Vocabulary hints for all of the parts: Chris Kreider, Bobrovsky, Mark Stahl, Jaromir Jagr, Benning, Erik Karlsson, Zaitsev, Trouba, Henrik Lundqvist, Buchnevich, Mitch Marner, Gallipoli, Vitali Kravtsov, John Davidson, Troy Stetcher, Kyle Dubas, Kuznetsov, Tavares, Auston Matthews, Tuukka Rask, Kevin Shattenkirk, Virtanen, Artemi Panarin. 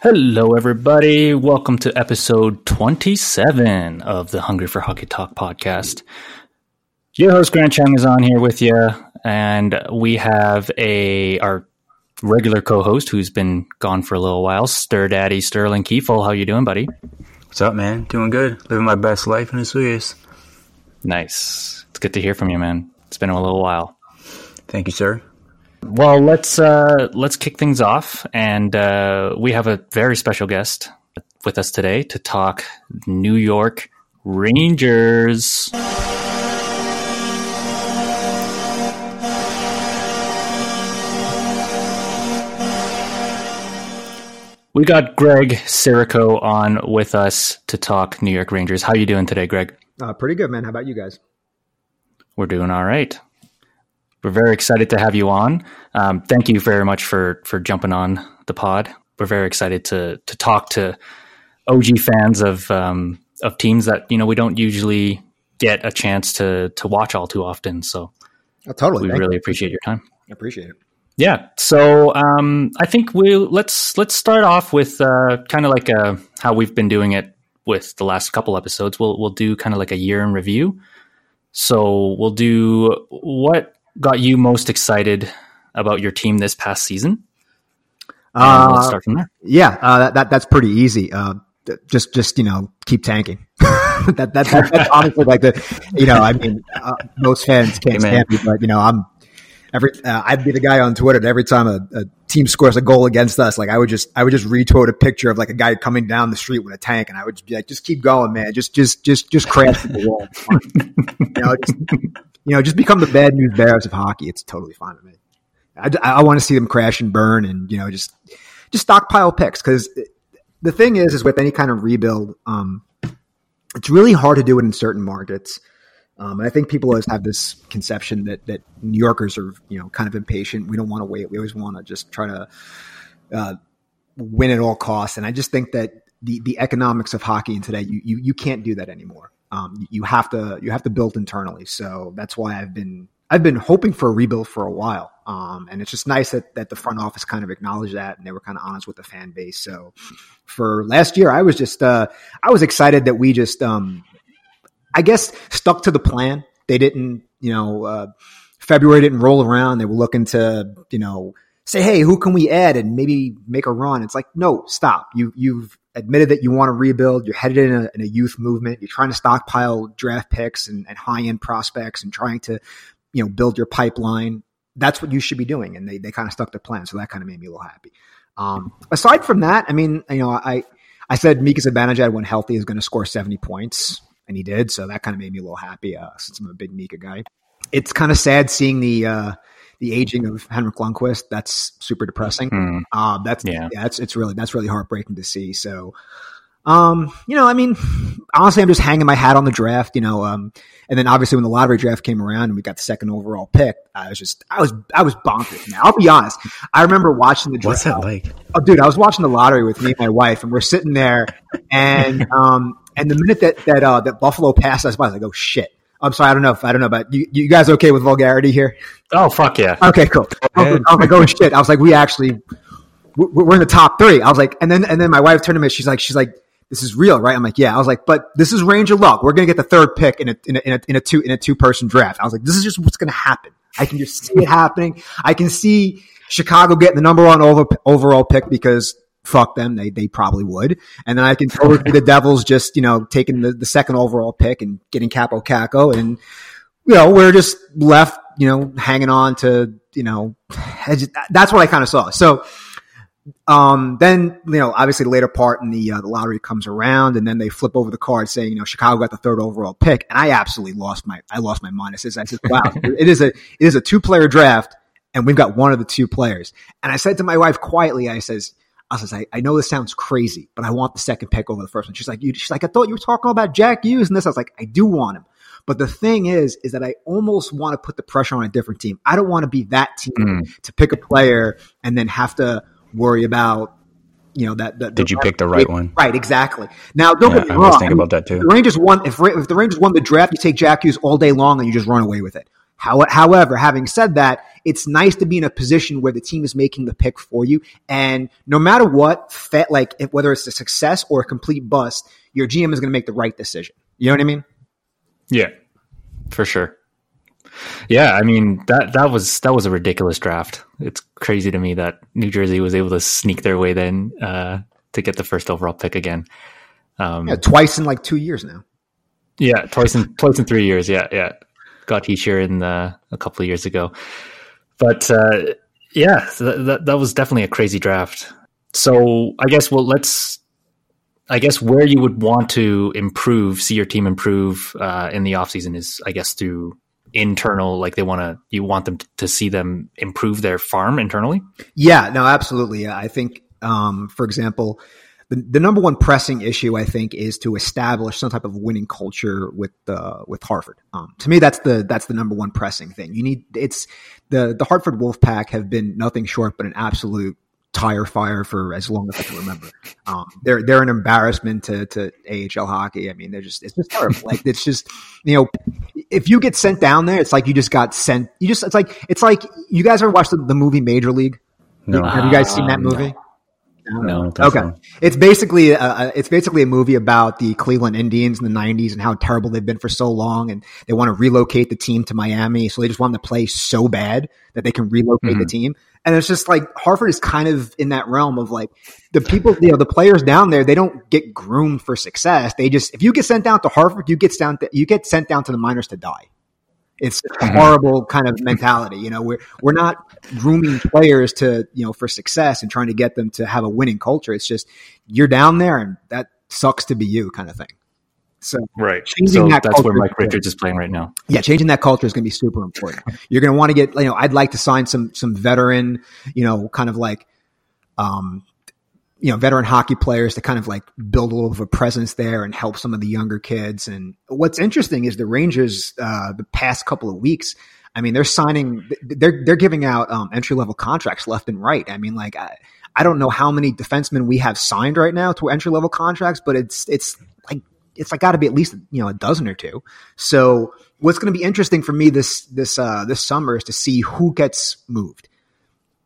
Hello, everybody. Welcome to episode 27 of the Hungry for Hockey Talk podcast. Your host, Grant Chang, is on here with you, and we have our regular co-host who's been gone for a little while, Stir Daddy Sterling Kiefel. How you doing, buddy? What's up, man? Doing good. Living my best life in the series. Nice. It's good to hear from you, man. It's been a little while. Thank you, sir. Well, let's kick things off, and we have a very special guest with us today to talk New York Rangers. We got Greg Sirico on with us to talk New York Rangers. How you doing today, Greg? Pretty good, man. How about you guys? We're doing all right. We're very excited to have you on. Thank you very much for jumping on the pod. We're very excited to talk to OG fans of teams that we don't usually get a chance to watch all too often. So really appreciate your time. I appreciate it. Yeah. So I think let's start off with kind of like how we've been doing it with the last couple episodes. We'll do kind of like a year in review. So we'll do what got you most excited about your team this past season? Let's start from there. Yeah, that's pretty easy. Just keep tanking. that's honestly like most fans can't stand me, but I'd be the guy on Twitter that every time a team scores a goal against us, like I would just retweet a picture of like a guy coming down the street with a tank, and I would just be like, just keep going, man. Just crash the wall. Just become the bad news bears of hockey. It's totally fine with me. I want to see them crash and burn, and just stockpile picks, because the thing is with any kind of rebuild, it's really hard to do it in certain markets. And I think people always have this conception that New Yorkers are kind of impatient. We don't want to wait. We always want to just try to win at all costs. And I just think that the economics of hockey in today, you can't do that anymore. You have to build internally. So that's why I've been hoping for a rebuild for a while. And it's just nice that the front office kind of acknowledged that, and they were kind of honest with the fan base. So for last year, I was just I was excited that we just I guess stuck to the plan. They didn't February didn't roll around. They were looking to say, hey, who can we add and maybe make a run? It's like, no, stop. You've admitted that you want to rebuild. You're headed in a youth movement. You're trying to stockpile draft picks and high-end prospects and trying to, build your pipeline. That's what you should be doing. And they kind of stuck to plan. So that kind of made me a little happy. Aside from that, I said Mika Zibanejad, when healthy, is going to score 70 points, and he did. So that kind of made me a little happy, since I'm a big Mika guy. It's kind of sad seeing the aging of Henrik Lundqvist. That's super depressing. That's really heartbreaking to see. So, honestly, I'm just hanging my hat on the draft, and then obviously when the lottery draft came around and we got the second overall pick, I was bonkers. Now, I'll be honest. I remember watching the draft. What's that like? Oh, dude, I was watching the lottery with me and my wife, and we're sitting there, and the minute that Buffalo passed us by, I was like, oh shit. I'm sorry, I don't know about you guys. Okay with vulgarity here? Oh, fuck yeah. Okay, cool. I was like, oh shit. I was like, we're in the top three. I was like, and then my wife turned to me. She's like, this is real, right? I'm like, yeah. I was like, but this is Ranger luck. We're gonna get the third pick in a two-person draft. I was like, this is just what's gonna happen. I can just see it happening. I can see Chicago getting the number one overall pick because fuck them, they probably would. And then I can totally see the Devils just, taking the second overall pick and getting Kaapo Kakko. And, we're just left, hanging on to, that's what I kind of saw. So then, obviously the later part in the lottery comes around, and then they flip over the card saying, Chicago got the third overall pick. And I absolutely lost my mind. I said, wow, it is a two-player draft, and we've got one of the two players. And I said to my wife quietly, I said, I know this sounds crazy, but I want the second pick over the first one. She's like, I thought you were talking about Jack Hughes and this. I was like, I do want him. But the thing is that I almost want to put the pressure on a different team. I don't want to be that team to pick a player and then have to worry about, that. Did you pick the right one? Right, exactly. Now, don't get me wrong. I was thinking about that too. If the Rangers won the draft, you take Jack Hughes all day long and you just run away with it. However, having said that, it's nice to be in a position where the team is making the pick for you. And no matter what, whether it's a success or a complete bust, your GM is going to make the right decision. You know what I mean? Yeah, for sure. Yeah, I mean, that was a ridiculous draft. It's crazy to me that New Jersey was able to sneak their way then to get the first overall pick again. Twice in like 2 years now. Yeah, twice in 3 years. Yeah. Got Heischer in a couple of years ago. But that was definitely a crazy draft. So I guess where you would want to improve, see your team improve in the offseason is, I guess, through internal, like you want them to see them improve their farm internally? Yeah, no, absolutely. I think, for example, the number one pressing issue, I think, is to establish some type of winning culture with Hartford. To me, that's the number one pressing thing. The Hartford Wolfpack have been nothing short but an absolute tire fire for as long as I can remember. They're an embarrassment to AHL hockey. I mean, it's just terrible. If you get sent down there, it's like you just got sent. It's like you guys ever watched the movie Major League? No. Have you guys seen that movie? No. Okay. It's basically a movie about the Cleveland Indians in the 90s and how terrible they've been for so long, and they want to relocate the team to Miami, so they just want them to play so bad that they can relocate the team. And it's just like Hartford is kind of in that realm of like the people, the players down there, they don't get groomed for success. They just, if you get sent down to Hartford, you get sent down to the minors to die. It's a horrible kind of mentality. We're not grooming players for success and trying to get them to have a winning culture. It's just you're down there and that sucks to be you kind of thing. So right. That's where Mike Richards is playing right now. Yeah, changing that culture is going to be super important. You're going to want to get, I'd like to sign some veteran, kind of like veteran hockey players to kind of like build a little of a presence there and help some of the younger kids. And what's interesting is the Rangers, the past couple of weeks, I mean, they're giving out entry-level contracts left and right. I mean, like, I don't know how many defensemen we have signed right now to entry-level contracts, but it's got to be at least, a dozen or two. So what's going to be interesting for me this summer is to see who gets moved.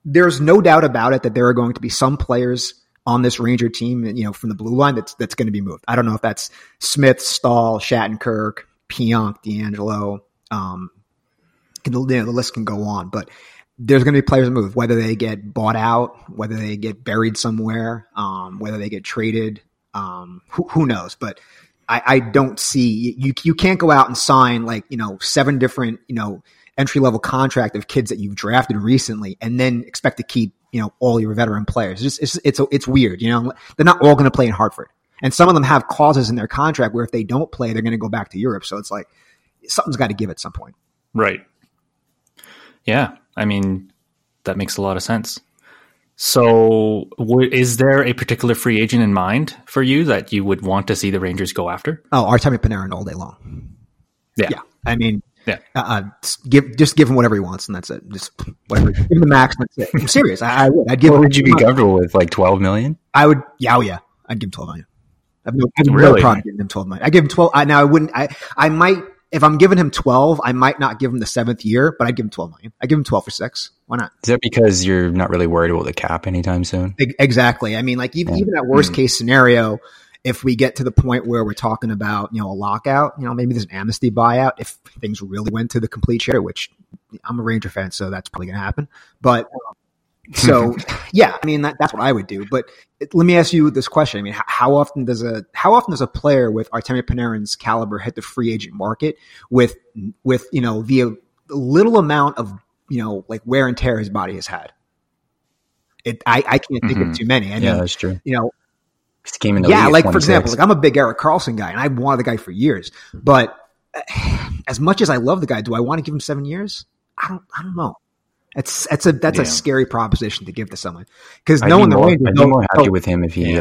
There's no doubt about it that there are going to be some players on this Ranger team, from the blue line, that's going to be moved. I don't know if that's Smith, Stahl, Shattenkirk, Pionk, D'Angelo. The list can go on, but there's going to be players moved, whether they get bought out, whether they get buried somewhere, whether they get traded, who knows? But I don't see you can't go out and sign seven different entry level contract of kids that you've drafted recently and then expect to keep all your veteran players. It's weird. They're not all going to play in Hartford, and some of them have clauses in their contract where if they don't play, they're going to go back to Europe. So it's like something's got to give at some point, right? Yeah, I mean that makes a lot of sense. So is there a particular free agent in mind for you that you would want to see the Rangers go after? Oh, Artemi Panarin all day long. Yeah. I mean, yeah. Give him whatever he wants, and that's it. Just whatever. Give him the max. That's it. I'm serious. I would. I'd give. What him would you be comfortable with? Like $12 million? I would. Yeah. Oh yeah. I'd give him $12 million. I have no problem giving him $12 million. I give him 12. Now I wouldn't. I might, if I'm giving him 12, I might not give him the seventh year, but I'd give him $12 million. I give him 12 for 6. Why not? Is that because you're not really worried about the cap anytime soon? Exactly. I mean, like even at worst case scenario, if we get to the point where we're talking about, a lockout, maybe there's an amnesty buyout if things really went to the complete share, which I'm a Ranger fan, so that's probably going to happen. But so, yeah, I mean, that's what I would do. But let me ask you this question. I mean, how often does a player with Artemi Panarin's caliber hit the free agent market with the little amount of, wear and tear his body has had? I can't think of too many. I mean, yeah, that's true. For example, I'm a big Erik Karlsson guy, and I've wanted the guy for years. But as much as I love the guy, do I want to give him 7 years? I don't know. That's a scary proposition to give to someone because I'd be more happy with him if he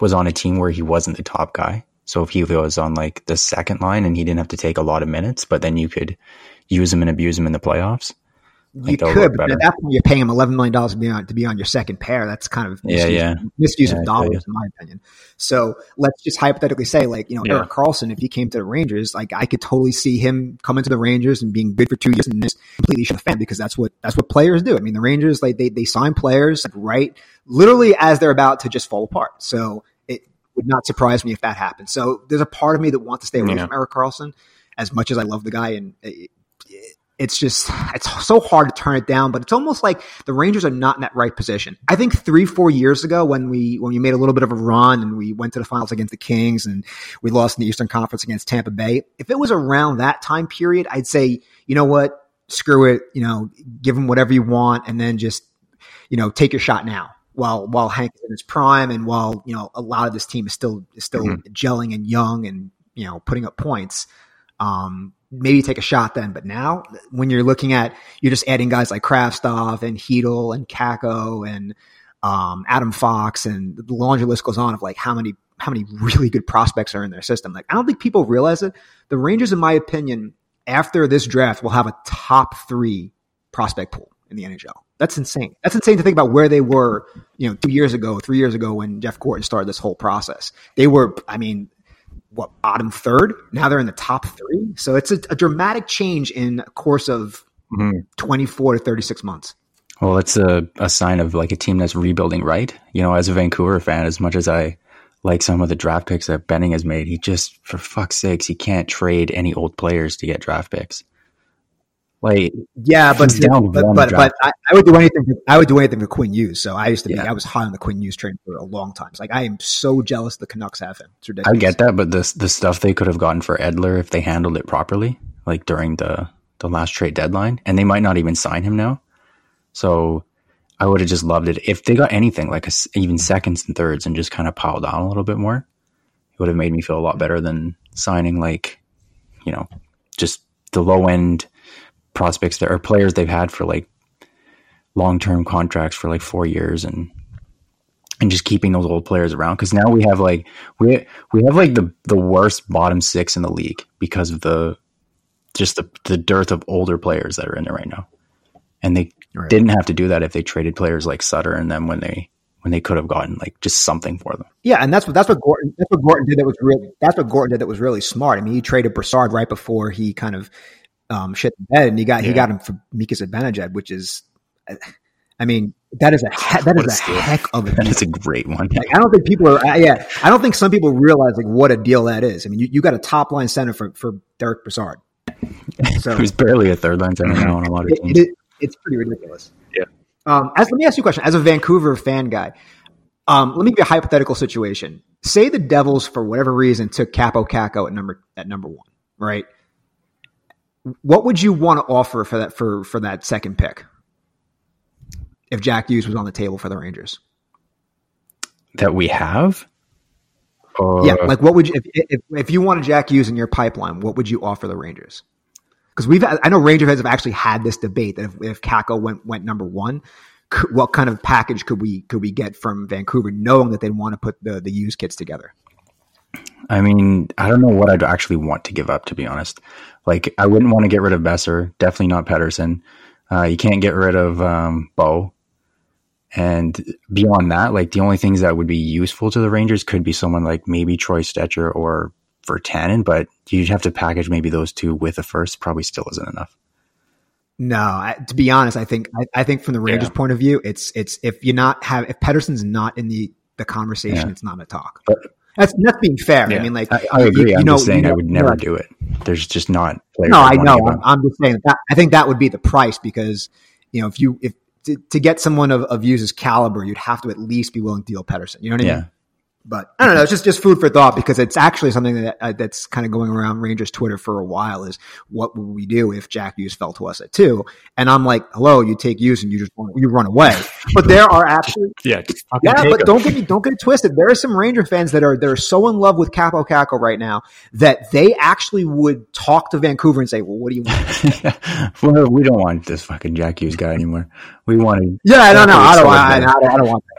was on a team where he wasn't the top guy. So if he was on like the second line and he didn't have to take a lot of minutes, but then you could use him and abuse him in the playoffs. You could, but at that point, you're paying him $11 million to be on your second pair. That's kind of misuse of dollars, in my opinion. So let's just hypothetically say, like, Erik Karlsson, if he came to the Rangers, like, I could totally see him coming to the Rangers and being good for 2 years and just completely shut the fan, because that's what players do. I mean, the Rangers, like, they sign players, like, right, literally as they're about to just fall apart. So it would not surprise me if that happened. So there's a part of me that wants to stay away from Erik Karlsson, as much as I love the guy, and it's just, it's so hard to turn it down, but it's almost like the Rangers are not in that right position. I think 3-4 years ago, when we made a little bit of a run and we went to the finals against the Kings and we lost in the Eastern Conference against Tampa Bay, if it was around that time period, I'd say, you know what, screw it, give him whatever you want, and then just, take your shot now while Hank is in his prime and while, a lot of this team is still gelling and young and, putting up points. Maybe take a shot then, but now when you're looking at, you're just adding guys like Kravtsov and Chytil and Kakko and Adam Fox, and the laundry list goes on of like how many really good prospects are in their system. Like, I don't think people realize it. The Rangers, in my opinion, after this draft, will have a top 3 prospect pool in the NHL. That's insane. That's insane to think about where they were, 2 years ago, 3 years ago when Jeff Gorton started this whole process. They were, bottom third? Now they're in the top 3. So it's a dramatic change in a course of 24 to 36 months. Well, that's a sign of like a team that's rebuilding, right? As a Vancouver fan, as much as I like some of the draft picks that Benning has made, he just, for fuck's sakes, he can't trade any old players to get draft picks. Like, yeah, but I would do anything. I would do anything for Quinn Hughes. So I used to I was high on the Quinn Hughes train for a long time. It's like, I am so jealous the Canucks have him. It's ridiculous. I get that, but the stuff they could have gotten for Edler if they handled it properly, like during the last trade deadline, and they might not even sign him now. So I would have just loved it if they got anything like even seconds and thirds and just kind of piled on a little bit more. It would have made me feel a lot better than signing like just the low end prospects that are players they've had for like long-term contracts for like 4 years and just keeping those old players around, because now we have like the worst bottom 6 in the league because of the dearth of older players that are in there right now, and they didn't have to do that if they traded players like Sutter and them when they could have gotten like just something for them. Yeah, and that's what Gorton did that was really smart. I mean, he traded Brassard right before he kind of shit in bed, and he got him for Mika Zibanejad, which is, I mean, that is a heck of a deal. That's a great one. Like, I don't think people are. I don't think some people realize like what a deal that is. I mean, you got a top line center for Derek Brassard, so who's barely a third line center now on a lot of teams. It's pretty ridiculous. Yeah. Let me ask you a question. As a Vancouver fan guy, let me give you a hypothetical situation. Say the Devils, for whatever reason, took Kaapo Kakko at number 1, right? What would you want to offer for that second pick if Jack Hughes was on the table for the Rangers? That we have? Like, what would you, if you wanted Jack Hughes in your pipeline, what would you offer the Rangers? Because I know Ranger fans have actually had this debate that if Kakko went number 1, what kind of package could we get from Vancouver, knowing that they'd want to put the Hughes kids together? I mean, I don't know what I'd actually want to give up, to be honest. Like, I wouldn't want to get rid of Besser. Definitely not Pettersson. You can't get rid of Bo. And beyond that, like, the only things that would be useful to the Rangers could be someone like maybe Troy Stetcher or Virtanen, but you'd have to package maybe those two with a first. Probably still isn't enough. No, to be honest, I think from the Rangers' point of view, it's if Pettersson's not in the conversation, it's not a talk. But, that's being fair. Yeah. I mean, like, I agree. I'm just saying I would never do it. There's just not players. No, I know. I'm just saying that I think that would be the price, because if to get someone of Hughes' caliber, you'd have to at least be willing to deal Pettersson. You know what I mean? But I don't know. It's just food for thought, because it's actually something that that's kind of going around Rangers Twitter for a while, is what would we do if Jack Hughes fell to us at 2? And I'm like, hello, you take Hughes and you run away. But there are actually don't get it twisted. There are some Ranger fans that are so in love with Kaapo Kakko right now that they actually would talk to Vancouver and say, well, what do you want? Well, we don't want this fucking Jack Hughes guy anymore. We want him. Yeah, no, I don't want that guy.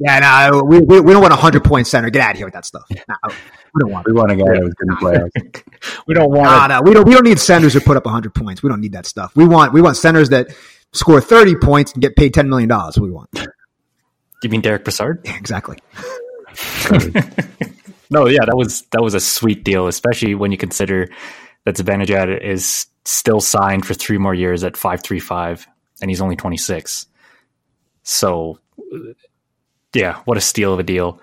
Yeah, no, we don't want a 100-point center. Get out of here with that stuff. No, we don't want. We want a guy that was good to play. We don't want. No, we don't need centers who put up 100 points. We don't need that stuff. We want centers that score 30 points, and get paid $10 million. We want. You mean Derek Brassard? Exactly. No, yeah, that was a sweet deal, especially when you consider that Zibanejad is still signed for 3 more years at 5.35, and he's only 26. So, yeah, what a steal of a deal.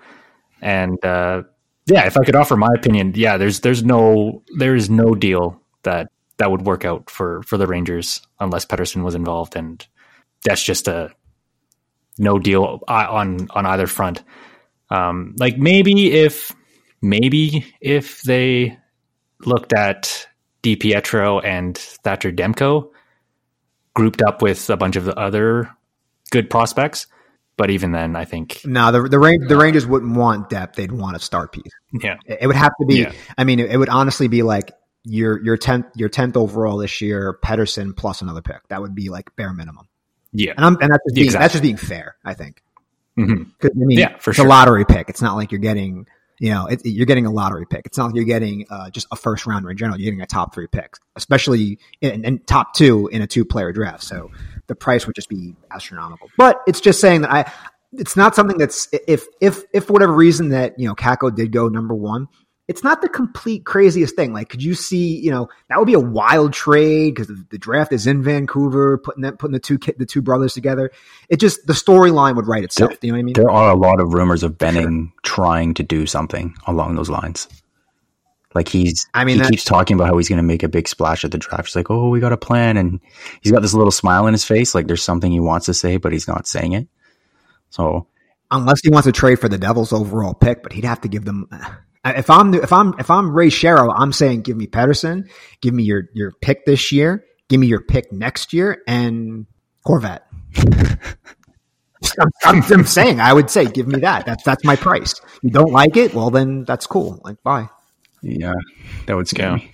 And yeah, if I could offer my opinion, yeah, there is no deal that would work out for the Rangers unless Pettersson was involved, and that's just a no deal on either front. Like maybe if they looked at DiPietro and Thatcher Demko grouped up with a bunch of the other good prospects. But even then, I think the Rangers wouldn't want depth; they'd want a star piece. Yeah, it would have to be. Yeah. I mean, it would honestly be like your tenth overall this year, Pettersson plus another pick. That would be like bare minimum. Yeah, and that's just being fair, I think. Mm-hmm. I mean, yeah, for sure. It's a lottery pick. It's not like you're getting, you're getting a lottery pick. It's not like you're getting just a first rounder in general. You're getting a top 3 pick, especially and top 2 in a 2-player draft. So the price would just be astronomical. But it's just saying that it's not something that's if for whatever reason that Kakko did go number 1. It's not the complete craziest thing. Like, could you see, that would be a wild trade because the draft is in Vancouver, putting the two brothers together. It just, the storyline would write itself. You know what I mean? There are a lot of rumors of Benning trying to do something along those lines. Like he keeps talking about how he's going to make a big splash at the draft. He's like, oh, we got a plan. And he's got this little smile on his face. Like there's something he wants to say, but he's not saying it. So unless he wants to trade for the Devils overall pick, but he'd have to give them, If I'm Ray Shero, I'm saying give me Pettersson, give me your pick this year, give me your pick next year, and Corvette. I'm saying I would say give me that. That's my price. You don't like it? Well, then that's cool. Like bye. Yeah, that would scare me.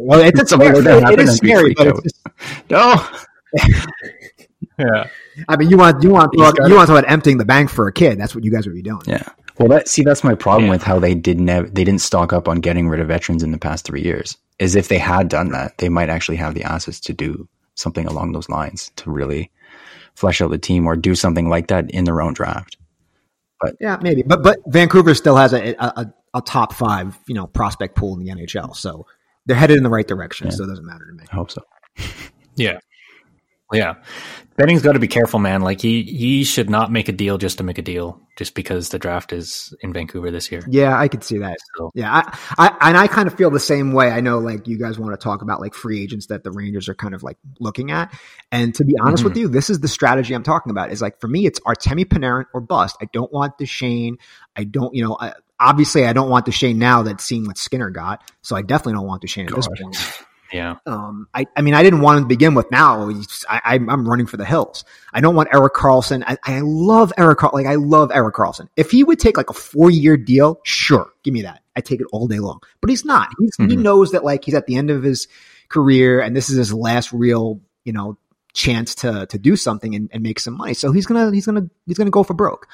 Well, it's scary. It is scary, but it's just, no. Yeah, I mean you want to talk about emptying the bank for a kid? That's what you guys would be doing. Yeah. Well, that's my problem with how they didn't stock up on getting rid of veterans in the past 3 years. Is if they had done that, they might actually have the assets to do something along those lines to really flesh out the team or do something like that in their own draft. But yeah, maybe. But Vancouver still has a top 5 prospect pool in the NHL, so they're headed in the right direction. Yeah. So it doesn't matter to me. I hope so. Yeah. Yeah. Benning's got to be careful, man. Like he should not make a deal just to make a deal just because the draft is in Vancouver this year. Yeah, I could see that. So. Yeah. I kind of feel the same way. I know like you guys want to talk about like free agents that the Rangers are kind of like looking at. And to be honest with you, this is the strategy I'm talking about. Is like for me, it's Artemi Panarin or bust. I don't want Duchene. I don't, obviously I don't want Duchene now that's seeing what Skinner got. So I definitely don't want Duchene at this point. Yeah. I mean, I didn't want him to begin with. Now I'm running for the hills. I don't want Erik Karlsson. I love Erik Karlsson. Like I love Erik Karlsson. If he would take like a 4-year deal, sure, give me that. I take it all day long. But he's not. He knows that like he's at the end of his career, and this is his last real chance to do something and make some money. So he's gonna go for broke.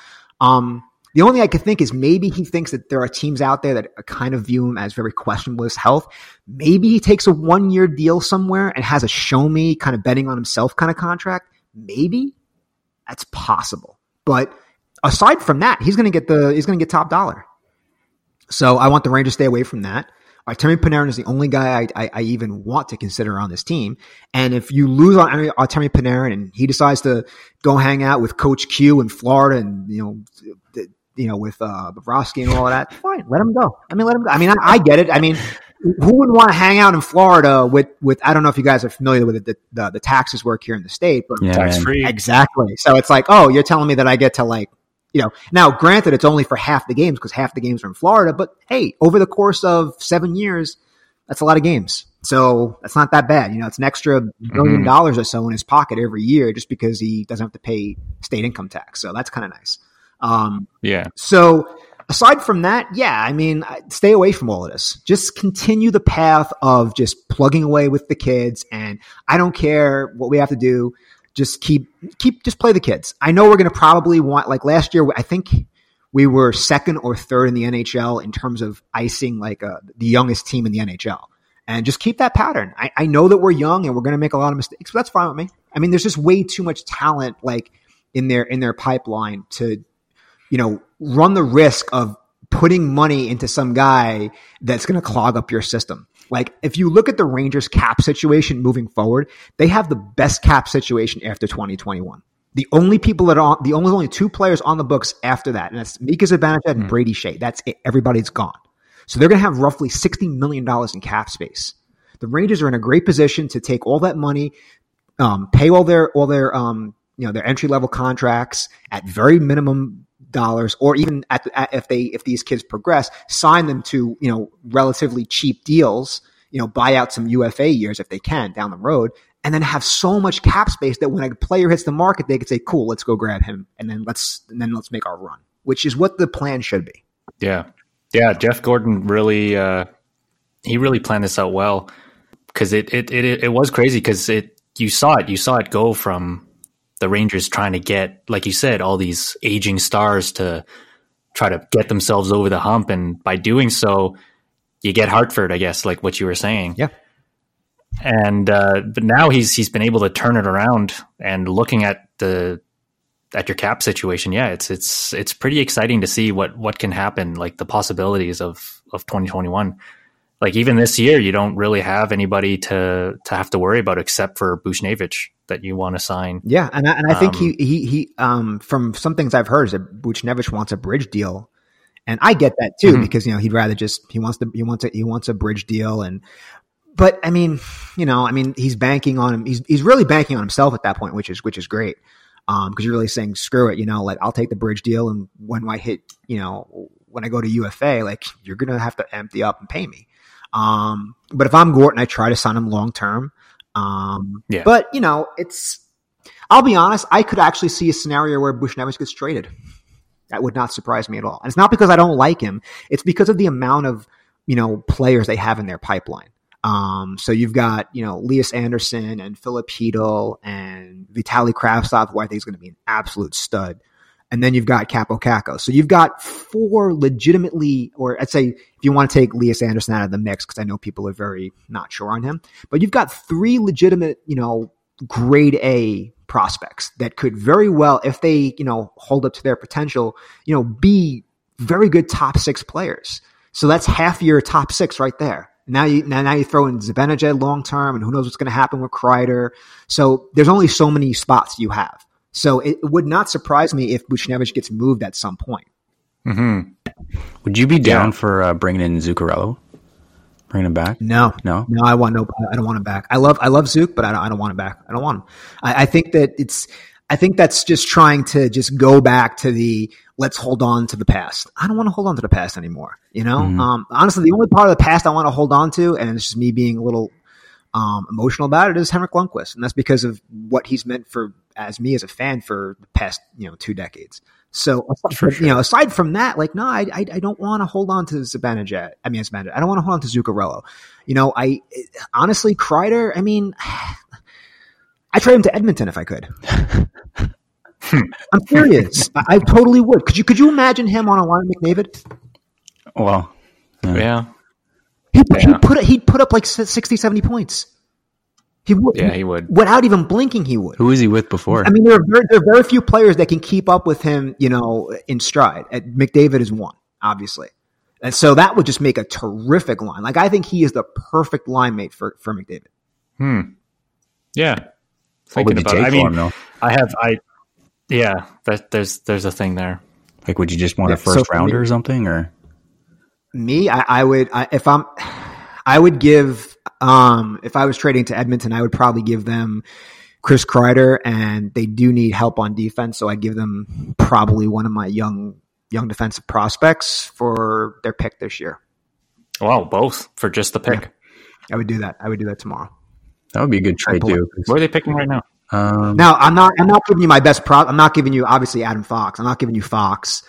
The only I could think is maybe he thinks that there are teams out there that kind of view him as very questionable his health. Maybe he takes a 1-year deal somewhere and has a show me kind of betting on himself kind of contract. Maybe that's possible. But aside from that, he's going to get top dollar. So I want the Rangers to stay away from that. Artemi Panarin is the only guy I even want to consider on this team. And if you lose on Artemi Panarin and he decides to go hang out with Coach Q in Florida and, with Bobrovsky and all of that, fine, let him go. I mean, I get it. I mean, who wouldn't want to hang out in Florida with I don't know if you guys are familiar with it, the taxes work here in the state, but tax free. Exactly. So it's like, oh, you're telling me that I get to like, now granted it's only for half the games because half the games are in Florida, but hey, over the course of 7 years, that's a lot of games. So that's not that bad. It's an extra $1 million or so in his pocket every year just because he doesn't have to pay state income tax. So that's kind of nice. So aside from that, stay away from all of this. Just continue the path of just plugging away with the kids. And I don't care what we have to do. Just just play the kids. I know we're going to probably want, like last year, I think we were 2nd or 3rd in the NHL in terms of icing, like the youngest team in the NHL. and just keep that pattern. I know that we're young and we're going to make a lot of mistakes, but that's fine with me. I mean, there's just way too much talent like in their pipeline to, you know, run the risk of putting money into some guy that's going to clog up your system. Like, if you look at the Rangers cap situation moving forward, they have the best cap situation after 2021. The only people that are on, the only two players on the books after that, and that's Mika Zibanejad and Brady Shea. That's it. Everybody's gone. So they're going to have roughly $60 million in cap space. The Rangers are in a great position to take all that money, pay all their you know, their entry level contracts at very minimum dollars, or even if these kids progress, sign them to, you know, relatively cheap deals, you know, buy out some UFA years if they can down the road, and then have so much cap space that when a player hits the market, they could say, cool, let's go grab him. And then let's make our run, which is what the plan should be. Yeah. Yeah. Jeff Gorton really, he really planned this out well, because it was crazy. Cause you saw it go from the Rangers trying to get, like you said, all these aging stars to try to get themselves over the hump. And by doing so, you get Hartford, I guess, like what you were saying. Yeah. And but now he's been able to turn it around, and looking at your cap situation, yeah, it's pretty exciting to see what can happen, like the possibilities of 2021. Like, even this year, you don't really have anybody to have to worry about except for Buchnevich that you want to sign. Yeah, and I think he from some things I've heard is that Buchnevich wants a bridge deal. And I get that too, because, you know, he wants a bridge deal. And but I mean, you know, I mean, he's banking on him. He's really banking on himself at that point, which is great. Because you're really saying, screw it, you know, like, I'll take the bridge deal, and when I hit, you know, when I go to UFA, like, you're gonna have to empty up and pay me. But if I'm Gorton, I try to sign him long term. Yeah. But, you know, I'll be honest, I could actually see a scenario where Buchnevich gets traded. That would not surprise me at all. And it's not because I don't like him. It's because of the amount of, you know, players they have in their pipeline. So you've got, you know, Lias Andersson and Filip Chytil and Vitali Kravtsov, who I think is going to be an absolute stud. And then you've got Kaapo Kakko. So you've got four legitimately, or I'd say, if you want to take Lias Andersson out of the mix, because I know people are very not sure on him, but you've got three legitimate, you know, grade A prospects that could very well, if they, you know, hold up to their potential, you know, be very good top six players. So that's half your top six right there. Now you throw in Zibanejad long term, and who knows what's going to happen with Kreider. So there's only so many spots you have. So it would not surprise me if Buchnevich gets moved at some point. Mm-hmm. Would you be down for bringing in Zuccarello? Bringing him back? No. I don't want him back. I love Zuc, but I don't want him back. I don't want him. I think that's just trying to just go back to the let's hold on to the past. I don't want to hold on to the past anymore. You know, honestly, the only part of the past I want to hold on to, and it's just me being a little emotional about it, is Henrik Lundqvist. And that's because of what he's meant for as me as a fan for the past, you know, 2 decades. So, you know, aside from that, like, no, I don't want to hold on to Zibanejad. I mean, Zibanejad. I don't want to hold on to Zuccarello. You know, honestly, Kreider, I mean, I'd trade him to Edmonton if I could. I'm serious. I totally would. Could you imagine him on a line with McDavid? Well, yeah. He'd put up like 60, 70 points. He would. Yeah, he would. Without even blinking, he would. Who was he with before? I mean, there are very few players that can keep up with him, you know, in stride. McDavid is one, obviously. And so that would just make a terrific line. Like, I think he is the perfect line mate for McDavid. Yeah. Thinking about it. I mean, there's a thing there. Like, would you just want a first rounder or something, or me? If I was trading to Edmonton, I would probably give them Chris Kreider, and they do need help on defense. So I'd give them probably one of my young defensive prospects for their pick this year. Wow. Both for just the pick. Yeah. I would do that tomorrow. That would be a good trade too. What are they picking right now? Now I'm not giving you my best prop. I'm not giving you, obviously, Adam Fox. I'm not giving you Fox.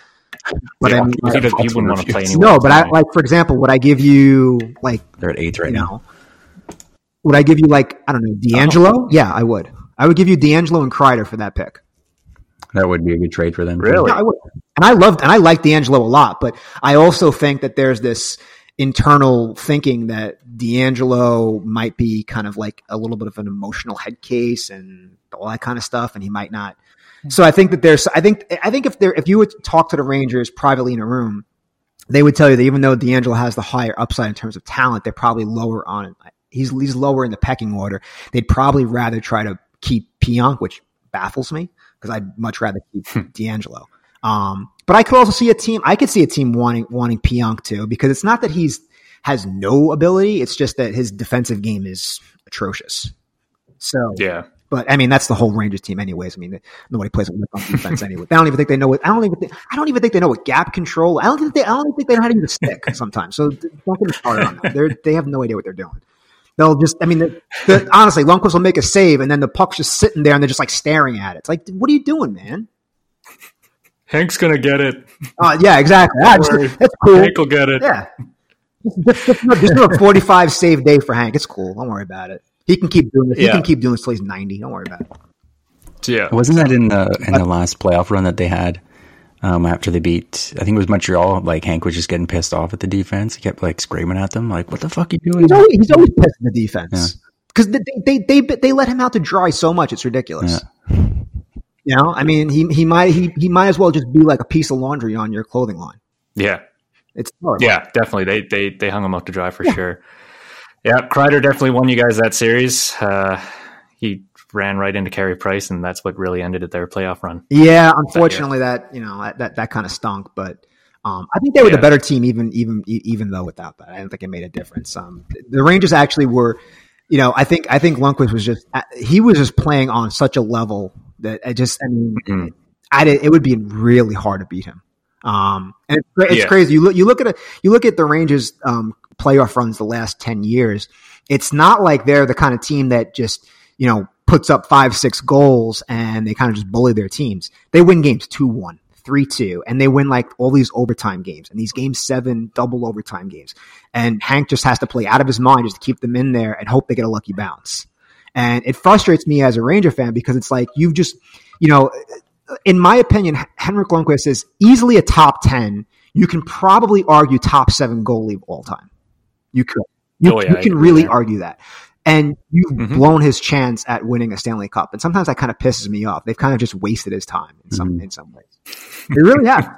But yeah, I mean, you wouldn't want to play anyway. No, but I, like, for example, would I give you, like, they're at 8th right now? Would I give you, like, I don't know, D'Angelo? Oh. Yeah, I would. I would give you D'Angelo and Kreider for that pick. That would be a good trade for them. Really? Yeah, I would. And I like D'Angelo a lot, but I also think that there's this internal thinking that D'Angelo might be kind of like a little bit of an emotional head case and all that kind of stuff, and he might not. So I think that there's, I think if you would talk to the Rangers privately in a room, they would tell you that even though D'Angelo has the higher upside in terms of talent, they're probably lower on it. He's lower in the pecking order. They'd probably rather try to keep Pionk, which baffles me because I'd much rather keep D'Angelo. But I could also see a team wanting Pionk too, because it's not that has no ability. It's just that his defensive game is atrocious. So yeah. But I mean, that's the whole Rangers team, anyways. I mean, nobody plays on defense anyway. I don't even think they know what. I don't even think they know what gap control. I don't think they know how to use a stick sometimes. So don't get me started on them. They have no idea what they're doing. They'll just. I mean, honestly, Lundqvist will make a save, and then the puck's just sitting there, and they're just like staring at it. It's like, what are you doing, man? Hank's gonna get it. Yeah, exactly. That's cool. Hank will get it. Yeah. Just do a 45 save day for Hank. It's cool. Don't worry about it. He can keep doing this. Yeah. He can keep doing this till he's 90. Don't worry about it. Yeah. Wasn't that in the last playoff run that they had after they beat? I think it was Montreal. Like Hank was just getting pissed off at the defense. He kept like screaming at them, like, "What the fuck are you doing?" He's always pissed at the defense because they let him out to dry so much. It's ridiculous. Yeah. You know, I mean, he might as well just be like a piece of laundry on your clothing line. Yeah. It's horrible. Yeah, definitely. They hung him up to dry for sure. Yeah, Kreider definitely won you guys that series. He ran right into Carey Price, and that's what really ended at their playoff run. Yeah, unfortunately, that kind of stunk. But I think they were the better team, even though without that, I don't think it made a difference. The Rangers actually were, you know, I think Lundqvist was just playing on such a level that it would be really hard to beat him. And it's crazy. You look at the Rangers playoff runs the last 10 years. It's not like they're the kind of team that just, you know, puts up 5-6 goals and they kind of just bully their teams. They win games 2-1, 3-2, and they win like all these overtime games and these game 7 double overtime games. And Hank just has to play out of his mind just to keep them in there and hope they get a lucky bounce. And it frustrates me as a Ranger fan because it's like you've just, you know, in my opinion, Henrik Lundqvist is easily a top 10. You can probably argue top 7 goalie of all time. You can really argue that. And you've blown his chance at winning a Stanley Cup. And sometimes that kind of pisses me off. They've kind of just wasted his time in some ways. They really have.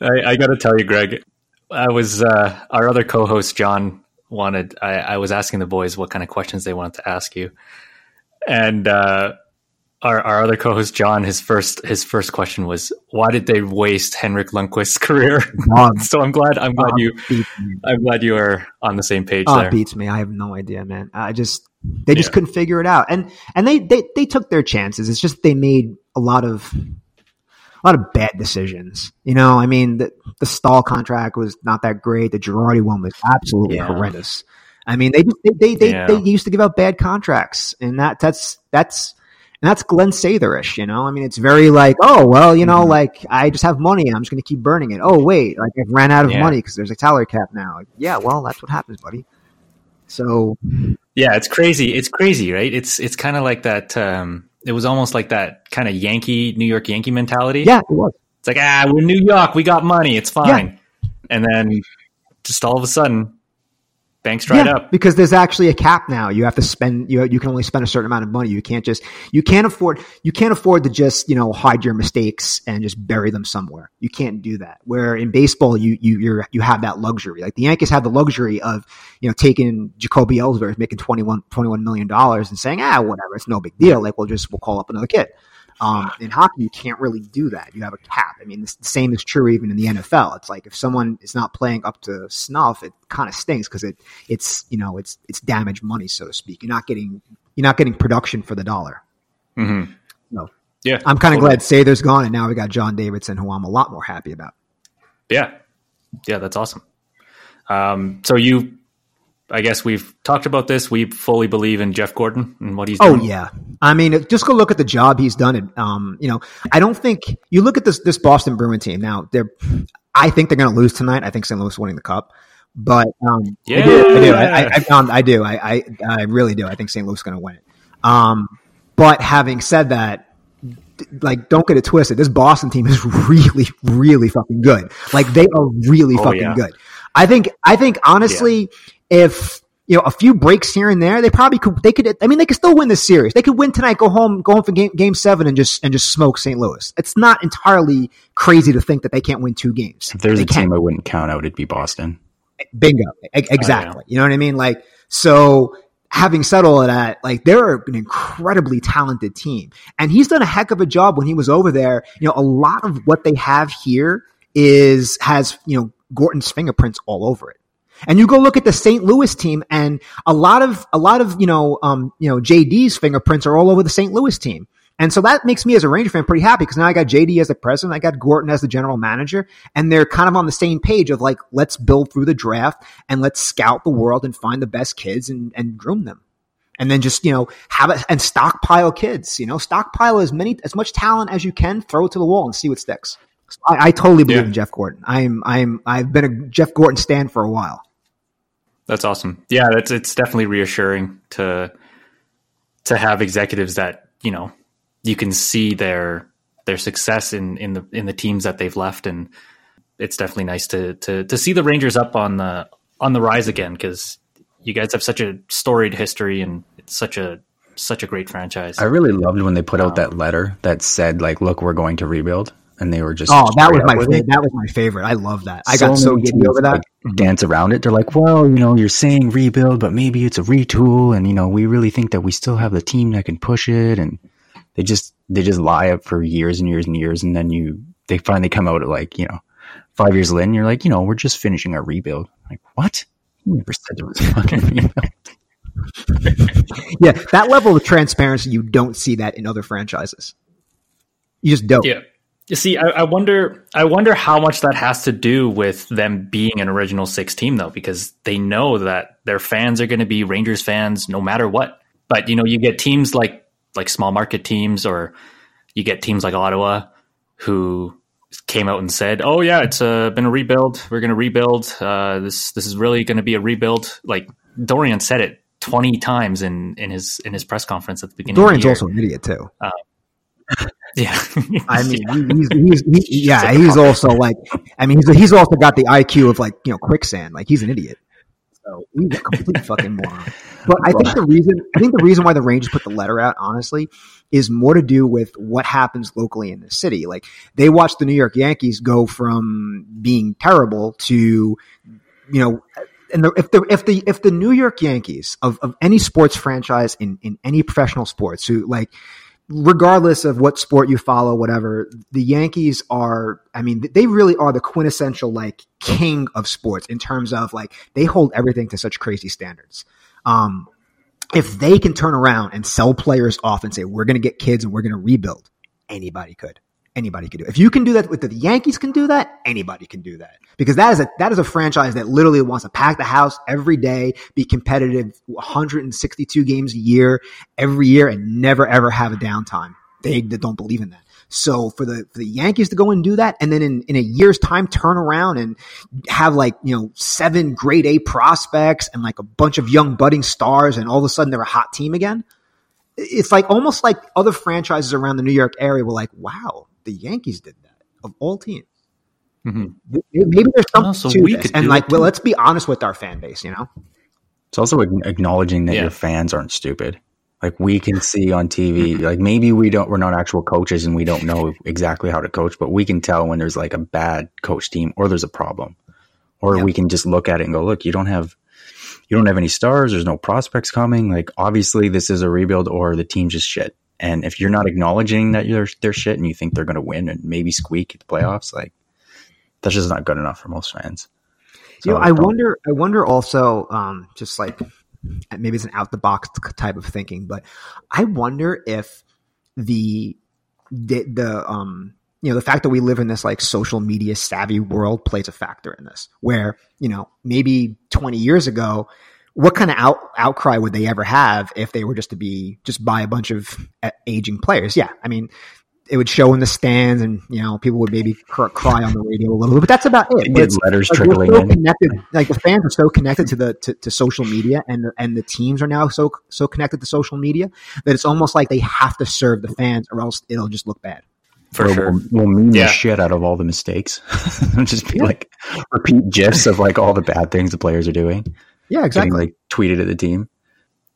I got to tell you, Greg, I was our other co-host, John, I was asking the boys what kind of questions they wanted to ask you. And our other co-host, John, his first question was, why did they waste Henrik Lundqvist's career? So I'm glad you are on the same page there. It beats me. I have no idea, man. They just couldn't figure it out. And they took their chances. It's just, they made a lot of bad decisions. You know, I mean, the Stahl contract was not that great. The Girardi one was absolutely horrendous. I mean, they used to give out bad contracts, and that's Glenn Sather-ish, you know? I mean, it's very like, oh, well, you know, like, I just have money and I'm just going to keep burning it. Oh, wait, like, I've ran out of money because there's a salary cap now. Like, yeah, well, that's what happens, buddy. So, yeah, it's crazy. It's crazy, right? It's kind of like that. It was almost like that kind of New York Yankee mentality. Yeah, it was. It's like, we're New York. We got money. It's fine. Yeah. And then just all of a sudden, banks dried up because there's actually a cap now. You have to spend. You can only spend a certain amount of money. You can't afford to just, you know, hide your mistakes and just bury them somewhere. You can't do that. Where in baseball, you have that luxury. Like the Yankees have the luxury of, you know, taking Jacoby Ellsbury making $21 million and saying, whatever, it's no big deal. Like we'll call up another kid. In hockey, you can't really do that. You have a cap. I mean, the same is true even in the NFL. It's like if someone is not playing up to snuff, it kind of stinks because it's damaged money, so to speak. You're not getting production for the dollar. Mm-hmm. No. Yeah. I'm kind of glad Sather's gone, and now we got John Davidson, who I'm a lot more happy about. Yeah. Yeah, that's awesome. So I guess we've talked about this. We fully believe in Jeff Gorton and what he's doing. Oh, yeah. I mean, just go look at the job he's done. And, you know, I don't think – you look at this Boston Bruin team. Now, I think they're going to lose tonight. I think St. Louis winning the Cup. But I do. I really do. I think St. Louis is going to win it. But having said that, like, don't get it twisted. This Boston team is really, really fucking good. Like, they are really fucking good. I think honestly, if a few breaks here and there, they could. I mean, they could still win this series. They could win tonight, go home for game seven, and just smoke St. Louis. It's not entirely crazy to think that they can't win two games. If there's a team I wouldn't count out, it'd be Boston. Bingo, exactly. You know what I mean? Like, so having said all of that, like, they're an incredibly talented team, and he's done a heck of a job when he was over there. You know, a lot of what they have here has Gorton's fingerprints all over it. And you go look at the St. Louis team, and a lot of JD's fingerprints are all over the St. Louis team. And so that makes me as a Ranger fan pretty happy, because now I got JD as the president, I got Gorton as the general manager, and they're kind of on the same page of like, let's build through the draft and let's scout the world and find the best kids and groom them. And then just, have stockpile kids, stockpile as much talent as you can, throw it to the wall and see what sticks. So I totally believe in Jeff Gorton. I've been a Jeff Gorton stan for a while. That's awesome. Yeah, it's definitely reassuring to have executives that, you can see their success in the teams that they've left, and it's definitely nice to see the Rangers up on the rise again, because you guys have such a storied history and it's such a great franchise. I really loved when they put out that letter that said like, "Look, we're going to rebuild." And they were just that was my favorite. I love that. I got so giddy over that. Like, dance around it. They're like, well, you're saying rebuild, but maybe it's a retool, and we really think that we still have the team that can push it. And they just lie up for years and years and years, and then they finally come out at 5 years later, and you're like, we're just finishing our rebuild. I'm like, what? You never said there was a fucking rebuild. Yeah, that level of transparency, you don't see that in other franchises. You just don't. Yeah. You see, I wonder how much that has to do with them being an Original Six team, though, because they know that their fans are going to be Rangers fans no matter what. But, you get teams like small market teams, or you get teams like Ottawa, who came out and said, oh, yeah, it's been a rebuild. We're going to rebuild. This is really going to be a rebuild. Like, Dorian said it 20 times in his press conference at the beginning of the year. Dorian's also an idiot, too. Yeah, I mean, he's also like, I mean, he's also got the IQ of like, quicksand. Like, he's an idiot. So he's a complete fucking moron. But I think the reason why the Rangers put the letter out, honestly, is more to do with what happens locally in the city. Like, they watched the New York Yankees go from being terrible to, and if the New York Yankees of any sports franchise in any professional sports, who, like, regardless of what sport you follow, whatever, the Yankees are, I mean, they really are the quintessential, like, king of sports in terms of, like, they hold everything to such crazy standards. If they can turn around and sell players off and say, we're going to get kids and we're going to rebuild, anybody could do it. If you can do that, if the Yankees can do that, anybody can do that, because that is a franchise that literally wants to pack the house every day, be competitive 162 games a year, every year, and never, ever have a downtime. They don't believe in that. So for the Yankees to go and do that, and then in a year's time, turn around and have, like, 7 grade A prospects and like a bunch of young budding stars, and all of a sudden they're a hot team again. It's like almost like other franchises around the New York area were like, wow, the Yankees did that of all teams. Mm-hmm. Maybe there's something to this. And like, well, let's be honest with our fan base. It's also acknowledging that your fans aren't stupid. Like, we can see on TV, like, maybe we're not actual coaches and we don't know exactly how to coach, but we can tell when there's like a bad coach team, or there's a problem, or we can just look at it and go, look, you don't have any stars. There's no prospects coming. Like, obviously this is a rebuild, or the team's just shit. And if you're not acknowledging that they're shit, and you think they're going to win and maybe squeak at the playoffs, like, that's just not good enough for most fans. So, I wonder also, just like, maybe it's an out the box type of thinking, but I wonder if the fact that we live in this, like, social media savvy world plays a factor in this, where, maybe 20 years ago, what kind of outcry would they ever have if they were just to be just by a bunch of aging players? Yeah. I mean, it would show in the stands, and, people would maybe cry on the radio a little bit, but that's about it. It's letters like trickling so in. Like, the fans are so connected to social media, and the teams are now so connected to social media that it's almost like they have to serve the fans, or else it'll just look bad. For sure. We'll mean the shit out of all the mistakes. Just be like, repeat gifs of like all the bad things the players are doing. Yeah, exactly. Getting, like, tweeted at the team.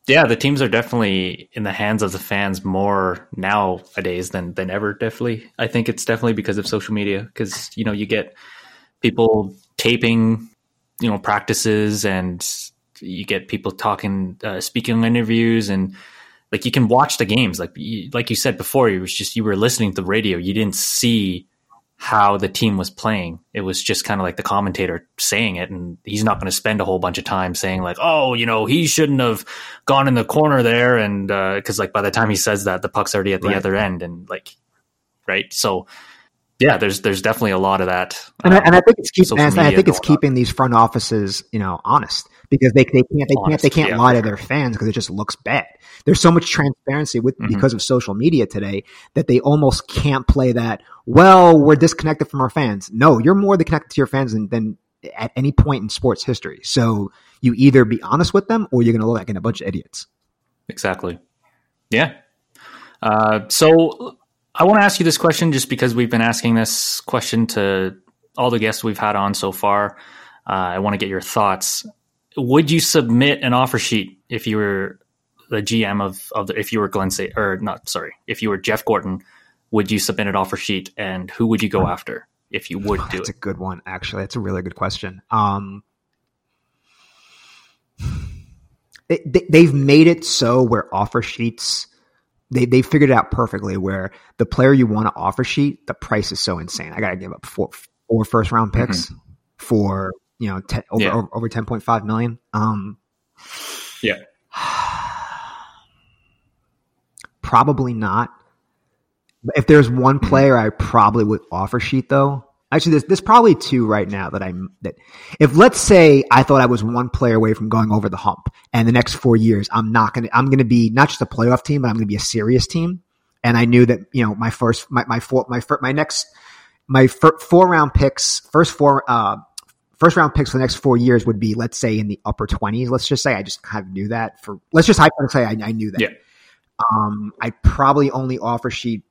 Yeah, the teams are definitely in the hands of the fans more nowadays than ever, definitely. I think it's definitely because of social media, because, you know, you get people taping, you know, practices, and you get people talking, speaking interviews, and like you can watch the games. Like you said before, it was just you were listening to the radio. You didn't see how the team was playing. It was just kind of like the commentator saying it, and he's not going to spend a whole bunch of time saying like, oh, you know, he shouldn't have gone in the corner there. And because like by the time he says that, the puck's already at the other end, and like, right. So yeah, there's definitely a lot of that. And I think it's keeping these front offices, you know, honest, because they can't lie to their fans, because it just looks bad. There's so much transparency because of social media today that they almost can't play that, well, we're disconnected from our fans. No, you're more connected to your fans than at any point in sports history. So you either be honest with them or you're going to look like a bunch of idiots. Exactly. Yeah. So I want to ask you this question just because we've been asking this question to all the guests we've had on so far. I want to get your thoughts. Would you submit an offer sheet if you were the GM if you were if you were Jeff Gorton? Would you submit an offer sheet, and who would you go after if you would do it? That's a good one, actually. That's a really good question. They've made it so where offer sheets, they figured it out perfectly where the player you want to offer sheet, the price is so insane. I got to give up four first round picks for, you know, over $10.5 million. Yeah. Probably not. If there's one player I probably would offer sheet, though, actually, there's probably two right now that if, let's say, I thought I was one player away from going over the hump, and the next 4 years I'm going to be not just a playoff team, but I'm going to be a serious team, and I knew that, you know, first round picks for the next 4 years would be, let's say, in the upper 20s. Let's just say I just kind of knew that for let's just hypothetically I knew that. Yeah. I probably only offer sheet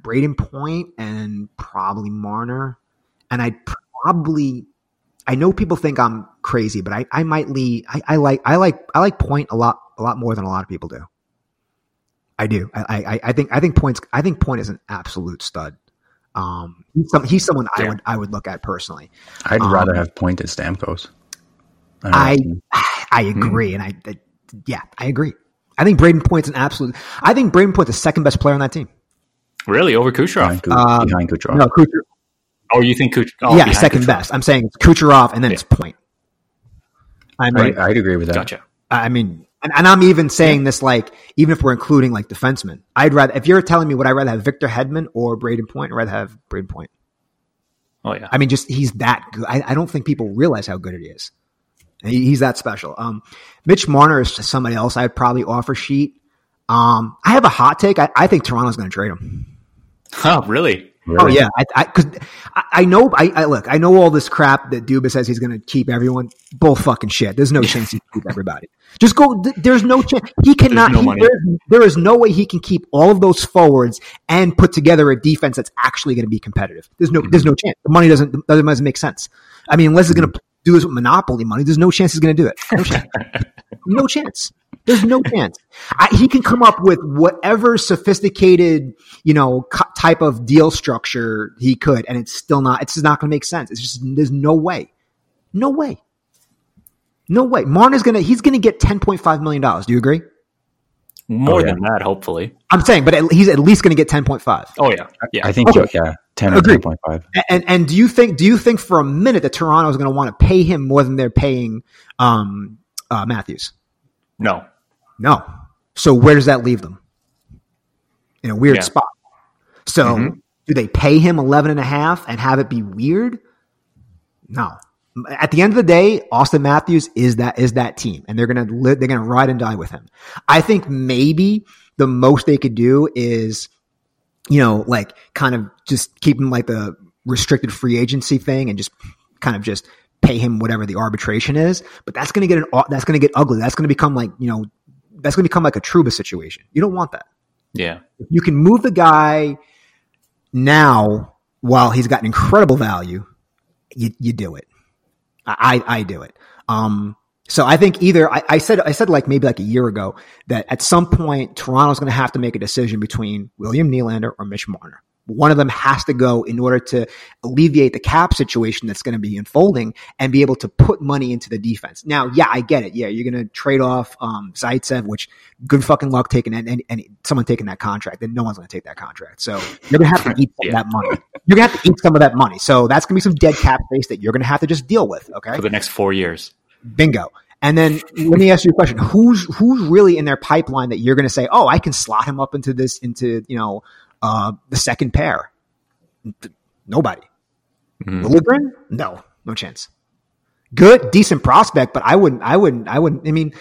Braden Point and probably Marner. And I know people think I'm crazy, but I like Point a lot more than a lot of people do. I do. I think Point is an absolute stud. He's someone I would look at personally. I'd rather have Point as Stamkos. I agree. I agree. I think Braden Point's the second best player on that team. Really? Over Kucherov? Behind Kucherov. No, Kucherov. Oh, you think Kucherov? Oh, yeah, second Kucherov. Best. I'm saying it's Kucherov, and then it's Point. I'd agree with that. Gotcha. I mean, and I'm even saying this, like, even if we're including, like, defensemen, if you're telling me would I rather have Victor Hedman or Braden Point, I'd rather have Braden Point. Oh, yeah. I mean, just he's that good. I don't think people realize how good it is. He's that special. Mitch Marner is just somebody else I'd probably offer sheet. I have a hot take. I think Toronto's going to trade him. Oh, really? Oh, yeah. I know all this crap that Dubas says he's going to keep everyone. Bull fucking shit. There's no chance he can keep everybody. Just go. There's no chance. He cannot. There is no way he can keep all of those forwards and put together a defense that's actually going to be competitive. There's no chance. The money doesn't make sense. I mean, unless it's going to do this with monopoly money, there's no chance he's going to do it. No chance. No chance. There's no chance. He can come up with whatever sophisticated, you know, type of deal structure he could, and it's just not going to make sense. It's just, there's no way. No way. No way. Marner's he's going to get $10.5 million. Do you agree? More than that, hopefully. I'm saying, but he's at least going to get 10.5. Oh, yeah. Yeah. I think, okay. 10 or 10.5. And do you think for a minute that Toronto is going to want to pay him more than they're paying Matthews? No. No. So where does that leave them? In a weird spot. So do they pay him 11.5 and have it be weird? No. At the end of the day, Auston Matthews is that team, and they're going to ride and die with him. I think maybe the most they could do is, you know, like, kind of just keep him like the restricted free agency thing and just kind of just pay him whatever the arbitration is. But that's going to get ugly. That's going to become like, you know, that's going to become like a Trouba situation. You don't want that. Yeah. If you can move the guy now while he's got an incredible value, you do it. I do it. So I think either I said like maybe like a year ago that at some point Toronto's going to have to make a decision between William Nylander or Mitch Marner. One of them has to go in order to alleviate the cap situation that's going to be unfolding and be able to put money into the defense. Now, yeah, I get it. Yeah, you're going to trade off Zaitsev, which good fucking luck taking and someone taking that contract. Then no one's going to take that contract. So you're going to have to eat some of that money. You're going to have to eat some of that money. So that's going to be some dead cap space that you're going to have to just deal with, okay? For the next 4 years. Bingo. And then let me ask you a question. Who's really in their pipeline that you're going to say, oh, I can slot him up into this, into, you know, the second pair? Nobody. Lilligren? No chance. Good, decent prospect, but I wouldn't. I mean,